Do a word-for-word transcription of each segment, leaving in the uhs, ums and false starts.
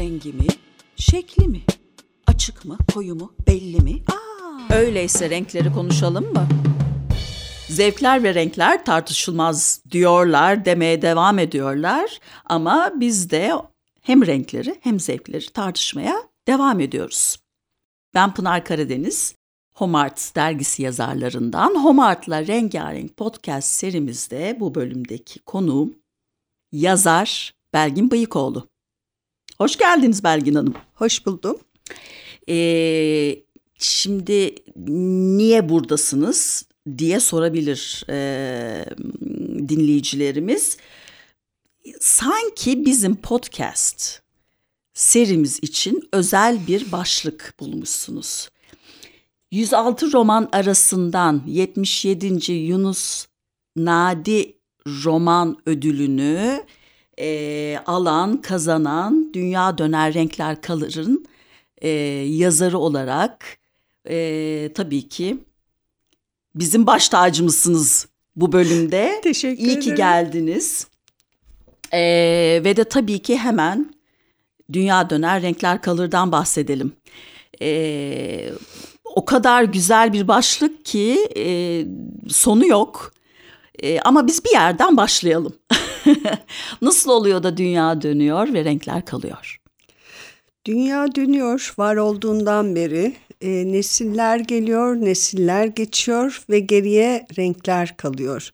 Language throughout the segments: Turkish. rengi mi, şekli mi? Açık mı, koyu mu, belli mi? Aa. Öyleyse renkleri konuşalım mı? Zevkler ve renkler tartışılmaz diyorlar, demeye devam ediyorlar. Ama biz de hem renkleri hem zevkleri tartışmaya devam ediyoruz. Ben Pınar Karadeniz, Homeart dergisi yazarlarından. Homeart'la Rengarenk podcast serimizde bu bölümdeki konuğum yazar Belgin Bıyıkoğlu. Hoş geldiniz Belgin Hanım. Hoş buldum. Ee, şimdi niye buradasınız diye sorabilir e, dinleyicilerimiz. Sanki bizim podcast serimiz için özel bir başlık bulmuşsunuz. yüz altı roman arasından yetmiş yedinci Yunus Nadi Roman Ödülünü e, alan, kazanan Dünya Döner Renkler Kalır'ın e, yazarı olarak e, tabii ki bizim baş tacımızsınız bu bölümde. Teşekkür ederim. İyi ki geldiniz. E, ve de tabii ki hemen Dünya Döner Renkler Kalır'dan bahsedelim. E, o kadar güzel bir başlık ki e, sonu yok. E, ama biz bir yerden başlayalım. Nasıl oluyor da dünya dönüyor ve renkler kalıyor? Dünya dönüyor, var olduğundan beri e, nesiller geliyor, nesiller geçiyor ve geriye renkler kalıyor.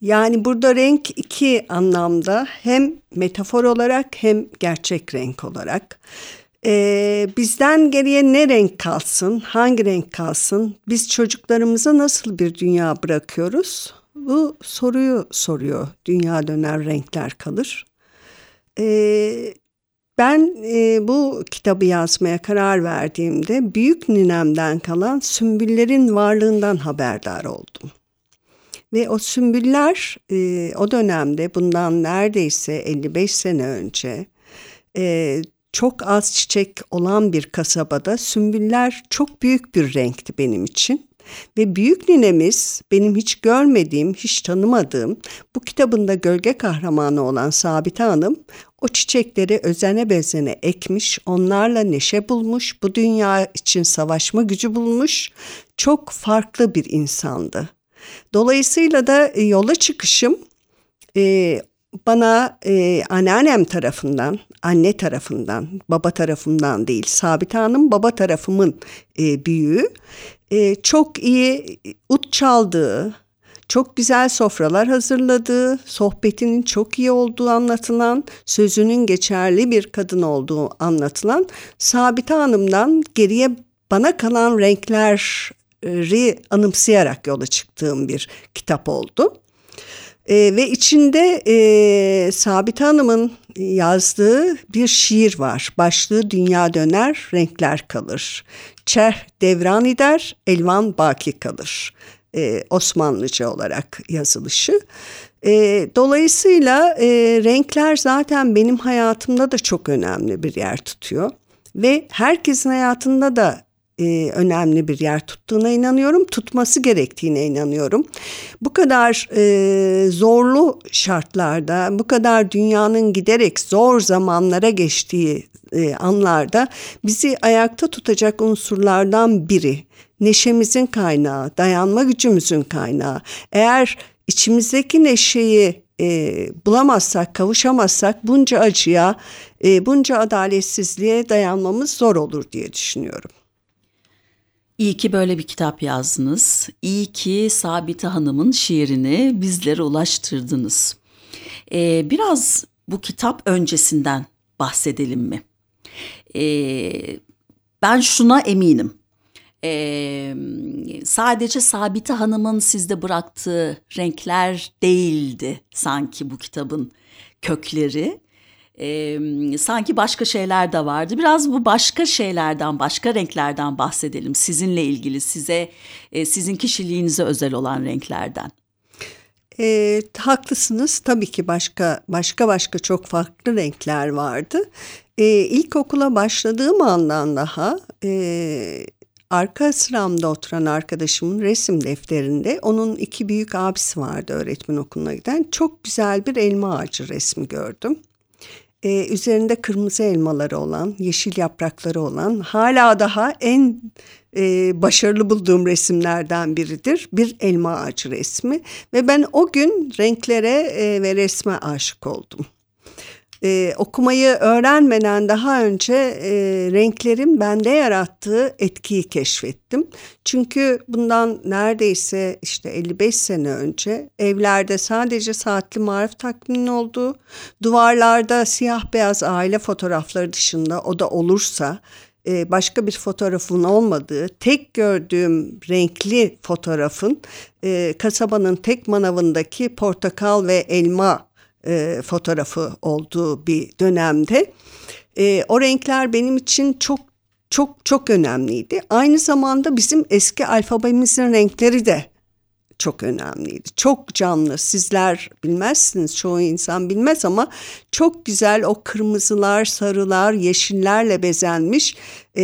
Yani burada renk iki anlamda, hem metafor olarak hem gerçek renk olarak. Ee, bizden geriye ne renk kalsın, hangi renk kalsın, biz çocuklarımıza nasıl bir dünya bırakıyoruz? Bu soruyu soruyor Dünya Döner Renkler Kalır. Ee, ben e, bu kitabı yazmaya karar verdiğimde büyük ninemden kalan sümbüllerin varlığından haberdar oldum. Ve o sümbüller e, o dönemde, bundan neredeyse elli beş sene önce, e, çok az çiçek olan bir kasabada sümbüller çok büyük bir renkti benim için. Ve büyük ninemiz, benim hiç görmediğim, hiç tanımadığım, bu kitabında gölge kahramanı olan Sabite Hanım, o çiçekleri özene bezene ekmiş, onlarla neşe bulmuş, bu dünya için savaşma gücü bulmuş, çok farklı bir insandı. Dolayısıyla da yola çıkışım E, Bana e, anneannem tarafından, anne tarafından, baba tarafından değil, Sabite Hanım baba tarafımın e, büyüğü, e, çok iyi ut çaldığı, çok güzel sofralar hazırladığı, sohbetinin çok iyi olduğu anlatılan, sözünün geçerli bir kadın olduğu anlatılan Sabite Hanım'dan geriye bana kalan renkleri anımsayarak yola çıktığım bir kitap oldu. Ee, ve içinde e, Sabite Hanım'ın yazdığı bir şiir var. Başlığı Dünya Döner, Renkler Kalır. Çer Devran Eder, Elvan Baki Kalır. Ee, Osmanlıca olarak yazılışı. Ee, dolayısıyla e, renkler zaten benim hayatımda da çok önemli bir yer tutuyor. Ve herkesin hayatında da Ee, önemli bir yer tuttuğuna inanıyorum, tutması gerektiğine inanıyorum. Bu kadar e, zorlu şartlarda, bu kadar dünyanın giderek zor zamanlara geçtiği e, anlarda bizi ayakta tutacak unsurlardan biri, neşemizin kaynağı, dayanma gücümüzün kaynağı. Eğer içimizdeki neşeyi e, bulamazsak, kavuşamazsak bunca acıya, e, bunca adaletsizliğe dayanmamız zor olur diye düşünüyorum. İyi ki böyle bir kitap yazdınız. İyi ki Sabite Hanım'ın şiirini bizlere ulaştırdınız. Ee, biraz bu kitap öncesinden bahsedelim mi? Ee, ben şuna eminim. Ee, sadece Sabite Hanım'ın sizde bıraktığı renkler değildi sanki bu kitabın kökleri. Ee, sanki başka şeyler de vardı. Biraz bu başka şeylerden, başka renklerden bahsedelim. Sizinle ilgili, size, e, sizin kişiliğinize özel olan renklerden. E, haklısınız. Tabii ki başka başka başka çok farklı renkler vardı. E, ilkokula başladığım andan daha E, arka sıramda oturan arkadaşımın resim defterinde onun iki büyük abisi vardı öğretmen okuluna giden. Çok güzel bir elma ağacı resmi gördüm. Ee, üzerinde kırmızı elmaları olan, yeşil yaprakları olan, hala daha en e, başarılı bulduğum resimlerden biridir. Bir elma ağacı resmi ve ben o gün renklere e, ve resme aşık oldum. Ee, okumayı öğrenmeden daha önce e, renklerin bende yarattığı etkiyi keşfettim. Çünkü bundan neredeyse işte elli beş sene önce evlerde sadece saatli marif takviminin olduğu, duvarlarda siyah beyaz aile fotoğrafları dışında o da olursa e, başka bir fotoğrafın olmadığı, tek gördüğüm renkli fotoğrafın e, kasabanın tek manavındaki portakal ve elma E, fotoğrafı olduğu bir dönemde e, o renkler benim için çok çok çok önemliydi. Aynı zamanda bizim eski alfabemizin renkleri de çok önemliydi. Çok canlı, sizler bilmezsiniz, çoğu insan bilmez ama çok güzel o kırmızılar, sarılar, yeşillerle bezenmiş e,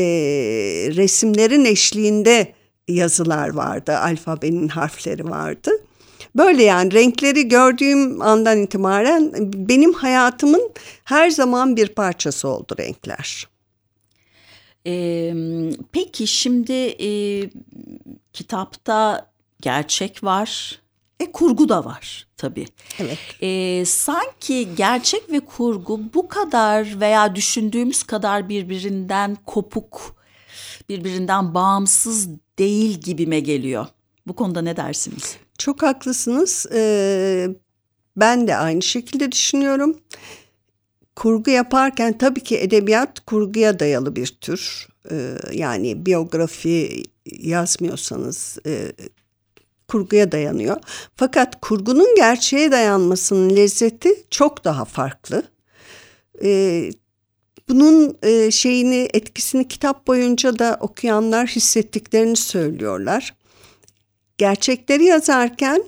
resimlerin eşliğinde yazılar vardı, alfabenin harfleri vardı. Böyle yani renkleri gördüğüm andan itibaren benim hayatımın her zaman bir parçası oldu renkler. Ee, peki şimdi e, kitapta gerçek var, e, kurgu da var tabii. Evet. E, sanki gerçek ve kurgu bu kadar veya düşündüğümüz kadar birbirinden kopuk, birbirinden bağımsız değil gibime geliyor. Bu konuda ne dersiniz? Çok haklısınız. Ee, ben de aynı şekilde düşünüyorum. Kurgu yaparken tabii ki edebiyat kurguya dayalı bir tür. Ee, yani biyografi yazmıyorsanız e, kurguya dayanıyor. Fakat kurgunun gerçeğe dayanmasının lezzeti çok daha farklı. Ee, bunun e, şeyini, etkisini kitap boyunca da okuyanlar hissettiklerini söylüyorlar. Gerçekleri yazarken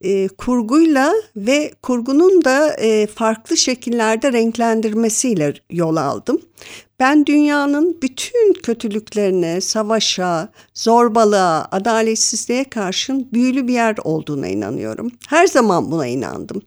e, kurguyla ve kurgunun da e, farklı şekillerde renklendirmesiyle yol aldım. Ben dünyanın bütün kötülüklerine, savaşa, zorbalığa, adaletsizliğe karşın büyülü bir yer olduğuna inanıyorum. Her zaman buna inandım.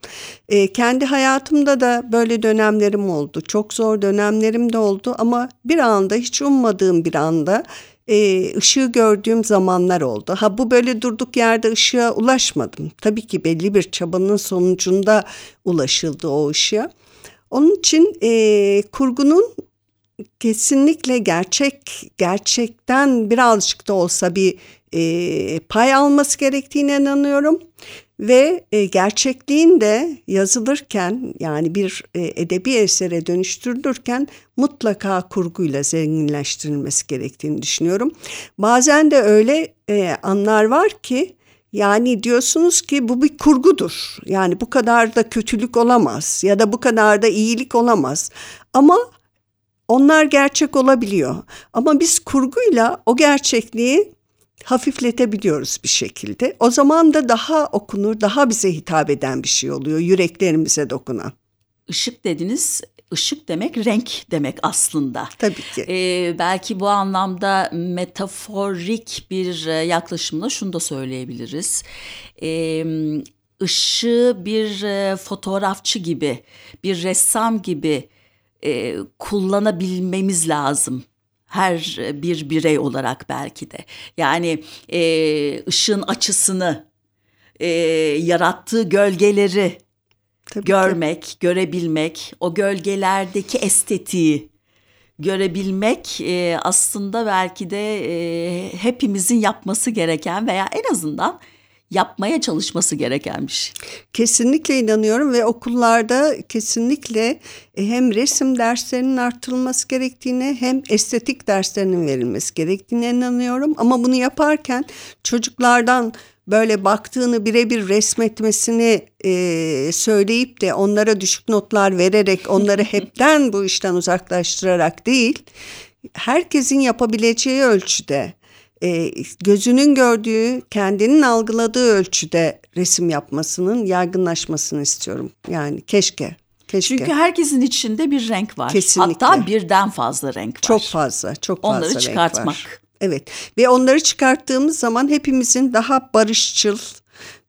E, kendi hayatımda da böyle dönemlerim oldu. Çok zor dönemlerim de oldu ama bir anda, hiç ummadığım bir anda Ee, ışığı gördüğüm zamanlar oldu. Ha, bu böyle durduk yerde ışığa ulaşmadım. Tabii ki belli bir çabanın sonucunda ulaşıldı o ışığa. Onun için e, kurgunun kesinlikle gerçek, gerçekten birazcık da olsa bir e, pay alması gerektiğine inanıyorum. Ve e, gerçekliğin de yazılırken, yani bir e, edebi esere dönüştürülürken mutlaka kurguyla zenginleştirilmesi gerektiğini düşünüyorum. Bazen de öyle e, anlar var ki yani diyorsunuz ki bu bir kurgudur. Yani bu kadar da kötülük olamaz ya da bu kadar da iyilik olamaz. Ama onlar gerçek olabiliyor. Ama biz kurguyla o gerçekliği hafifletebiliyoruz bir şekilde. O zaman da daha okunur, daha bize hitap eden bir şey oluyor, yüreklerimize dokunan. Işık dediniz, ışık demek renk demek aslında. Tabii ki. Ee, belki bu anlamda metaforik bir yaklaşımla şunu da söyleyebiliriz. Ee, ışığı bir fotoğrafçı gibi, bir ressam gibi e, kullanabilmemiz lazım. Her bir birey olarak belki de, yani e, ışığın açısını, e, yarattığı gölgeleri tabii görmek, ki. görebilmek, o gölgelerdeki estetiği görebilmek e, aslında belki de e, hepimizin yapması gereken veya en azından yapmaya çalışması gerekenmiş. Kesinlikle inanıyorum ve okullarda kesinlikle hem resim derslerinin artırılması gerektiğine hem estetik derslerinin verilmesi gerektiğine inanıyorum. Ama bunu yaparken çocuklardan böyle baktığını birebir resmetmesini e, söyleyip de onlara düşük notlar vererek onları hepten bu işten uzaklaştırarak değil, herkesin yapabileceği ölçüde, E, gözünün gördüğü, kendinin algıladığı ölçüde resim yapmasının yaygınlaşmasını istiyorum. Yani keşke, keşke. Çünkü herkesin içinde bir renk var. Kesinlikle. Hatta birden fazla renk var. Çok fazla, çok fazla onları renk çıkartmak. Var. Evet. Ve onları çıkarttığımız zaman hepimizin daha barışçıl,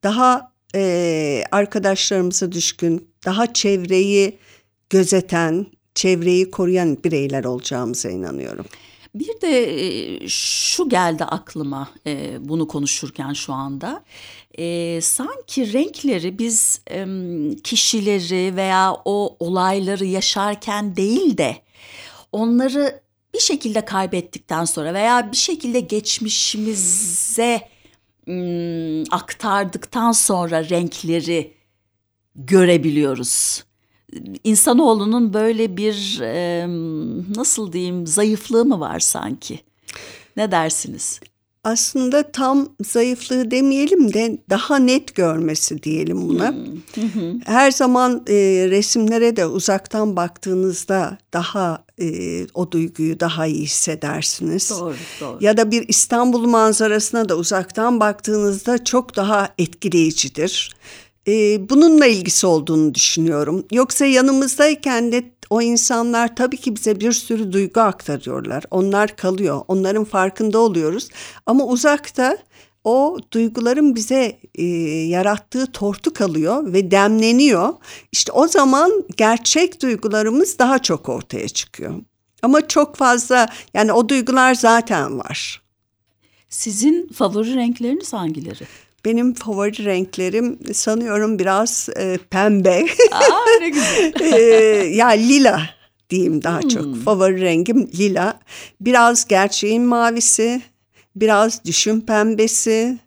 daha e, arkadaşlarımıza düşkün, daha çevreyi gözeten, çevreyi koruyan bireyler olacağımıza inanıyorum. Bir de şu geldi aklıma bunu konuşurken şu anda. Sanki renkleri biz kişileri veya o olayları yaşarken değil de onları bir şekilde kaybettikten sonra veya bir şekilde geçmişimize aktardıktan sonra renkleri görebiliyoruz. İnsanoğlunun böyle bir e, nasıl diyeyim zayıflığı mı var sanki? Ne dersiniz? Aslında tam zayıflığı demeyelim de daha net görmesi diyelim buna. Hmm. Her zaman e, resimlere de uzaktan baktığınızda daha e, o duyguyu daha iyi hissedersiniz. Doğru, doğru. Ya da bir İstanbul manzarasına da uzaktan baktığınızda çok daha etkileyicidir. Bununla ilgisi olduğunu düşünüyorum. Yoksa yanımızdayken de o insanlar tabii ki bize bir sürü duygu aktarıyorlar. Onlar kalıyor. Onların farkında oluyoruz. Ama uzakta o duyguların bize e, yarattığı tortu kalıyor ve demleniyor. İşte o zaman gerçek duygularımız daha çok ortaya çıkıyor. Ama çok fazla yani o duygular zaten var. Sizin favori renkleriniz hangileri? Benim favori renklerim sanıyorum biraz e, pembe. Aa, ne güzel. e, ya lila diyeyim daha hmm. çok. Favori rengim lila. Biraz gerçeğin mavisi, biraz düşün pembesi,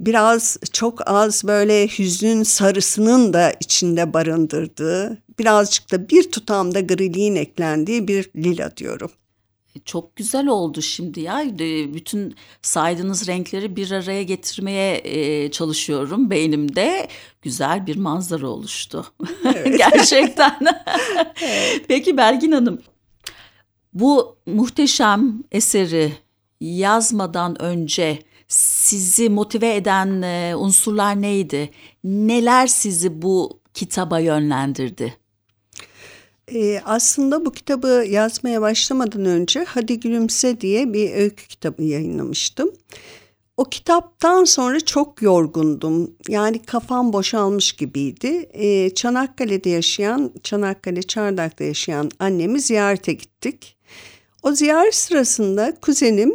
biraz çok az böyle hüzün sarısının da içinde barındırdığı, birazcık da bir tutamda griliğin eklendiği bir lila diyorum. Çok güzel oldu şimdi ya. Bütün saydığınız renkleri bir araya getirmeye çalışıyorum beynimde. Güzel bir manzara oluştu. Evet. Gerçekten. Evet. Peki Belgin Hanım, bu muhteşem eseri yazmadan önce sizi motive eden unsurlar neydi? Neler sizi bu kitaba yönlendirdi? Ee, aslında bu kitabı yazmaya başlamadan önce Hadi Gülümse diye bir öykü kitabı yayınlamıştım. O kitaptan sonra çok yorgundum. Yani kafam boşalmış gibiydi. Ee, Çanakkale'de yaşayan, Çanakkale Çardak'ta yaşayan annemi ziyarete gittik. O ziyaret sırasında kuzenim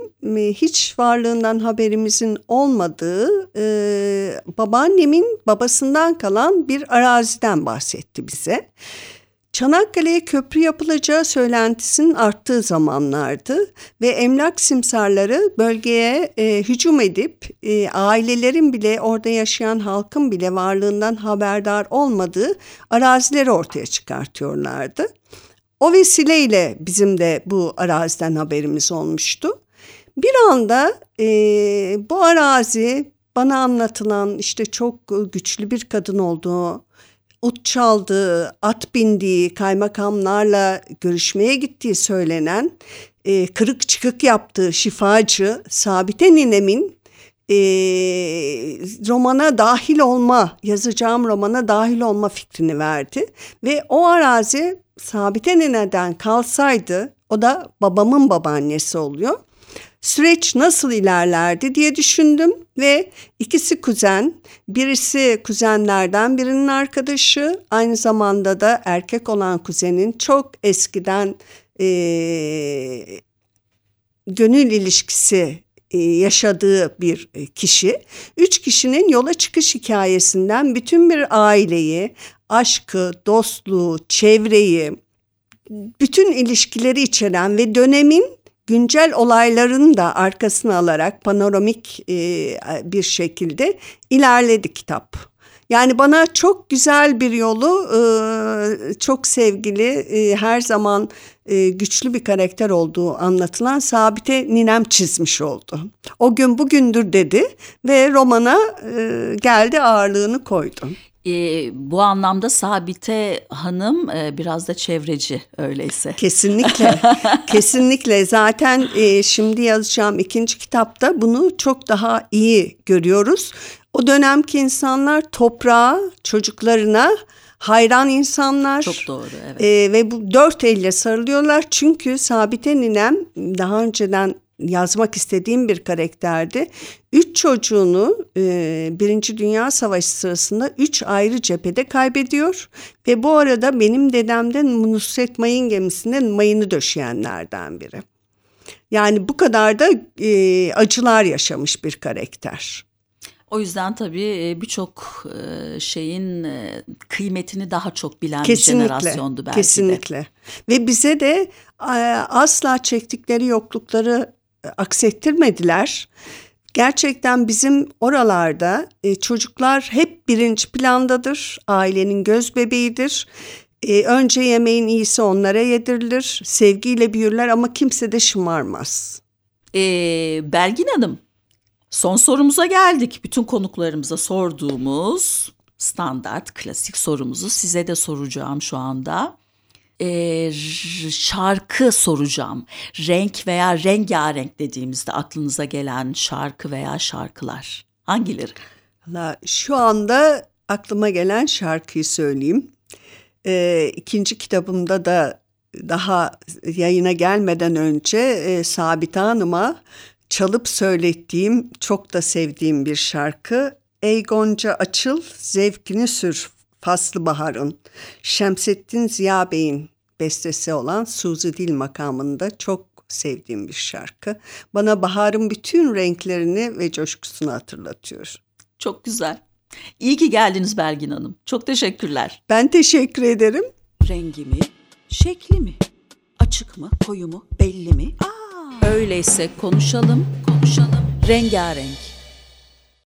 hiç varlığından haberimizin olmadığı e, babaannemin babasından kalan bir araziden bahsetti bize. Çanakkale'ye köprü yapılacağı söylentisinin arttığı zamanlardı ve emlak simsarları bölgeye e, hücum edip e, ailelerin bile orada yaşayan halkın bile varlığından haberdar olmadığı arazileri ortaya çıkartıyorlardı. O vesileyle bizim de bu araziden haberimiz olmuştu. Bir anda e, bu arazi bana anlatılan işte çok güçlü bir kadın olduğu, ut çaldığı, at bindiği, kaymakamlarla görüşmeye gittiği söylenen, e, kırık çıkık yaptığı şifacı Sabite ninemin e, romana dahil olma, yazacağım romana dahil olma fikrini verdi. Ve o arazi Sabite nineden kalsaydı, o da babamın babaannesi oluyor. Süreç nasıl ilerlerdi diye düşündüm ve ikisi kuzen, birisi kuzenlerden birinin arkadaşı, aynı zamanda da erkek olan kuzenin çok eskiden e, gönül ilişkisi e, yaşadığı bir kişi. Üç kişinin yola çıkış hikayesinden bütün bir aileyi, aşkı, dostluğu, çevreyi, bütün ilişkileri içeren ve dönemin güncel olayların da arkasına alarak panoramik e, bir şekilde ilerledi kitap. Yani bana çok güzel bir yolu, e, çok sevgili, e, her zaman e, güçlü bir karakter olduğu anlatılan Sabite ninem çizmiş oldu. O gün bugündür dedi ve romana e, geldi, ağırlığını koydu. E, bu anlamda Sabite Hanım e, biraz da çevreci öyleyse. Kesinlikle, kesinlikle. Zaten e, şimdi yazacağım ikinci kitapta bunu çok daha iyi görüyoruz. O dönemki insanlar toprağa, çocuklarına hayran insanlar. Çok doğru, evet. E, ve bu dört elle sarılıyorlar çünkü Sabite ninem daha önceden yazmak istediğim bir karakterdi. Üç çocuğunu e, Birinci Dünya Savaşı sırasında üç ayrı cephede kaybediyor ve bu arada benim dedem de Nusret Mayın Gemisi'nde mayını döşeyenlerden biri. Yani bu kadar da e, acılar yaşamış bir karakter. O yüzden tabii birçok şeyin kıymetini daha çok bilen kesinlikle, bir jenerasyondu belki kesinlikle. De. Kesinlikle. Ve bize de asla çektikleri yoklukları aksettirmediler. Gerçekten bizim oralarda çocuklar hep birinci plandadır. Ailenin göz bebeğidir. Önce yemeğin iyisi onlara yedirilir. Sevgiyle büyürler ama kimse de şımarmaz. Ee, Belgin Hanım. Son sorumuza geldik. Bütün konuklarımıza sorduğumuz standart, klasik sorumuzu size de soracağım şu anda. Ee, şarkı soracağım. Renk veya rengarenk dediğimizde aklınıza gelen şarkı veya şarkılar hangileri? Vallahi şu anda aklıma gelen şarkıyı söyleyeyim. Ee, ikinci kitabımda da daha yayına gelmeden önce e, Sabite Hanım'a çalıp söylettiğim, çok da sevdiğim bir şarkı. Ey Gonca açıl, zevkini sür faslı baharın. Şemsettin Ziya Bey'in bestesi olan Suzu Dil makamında çok sevdiğim bir şarkı. Bana baharın bütün renklerini ve coşkusunu hatırlatıyor. Çok güzel. İyi ki geldiniz Belgin Hanım. Çok teşekkürler. Ben teşekkür ederim. Rengi mi, şekli mi, açık mı, koyu mu, belli mi? Aa! Öyleyse konuşalım, konuşalım. Rengarenk.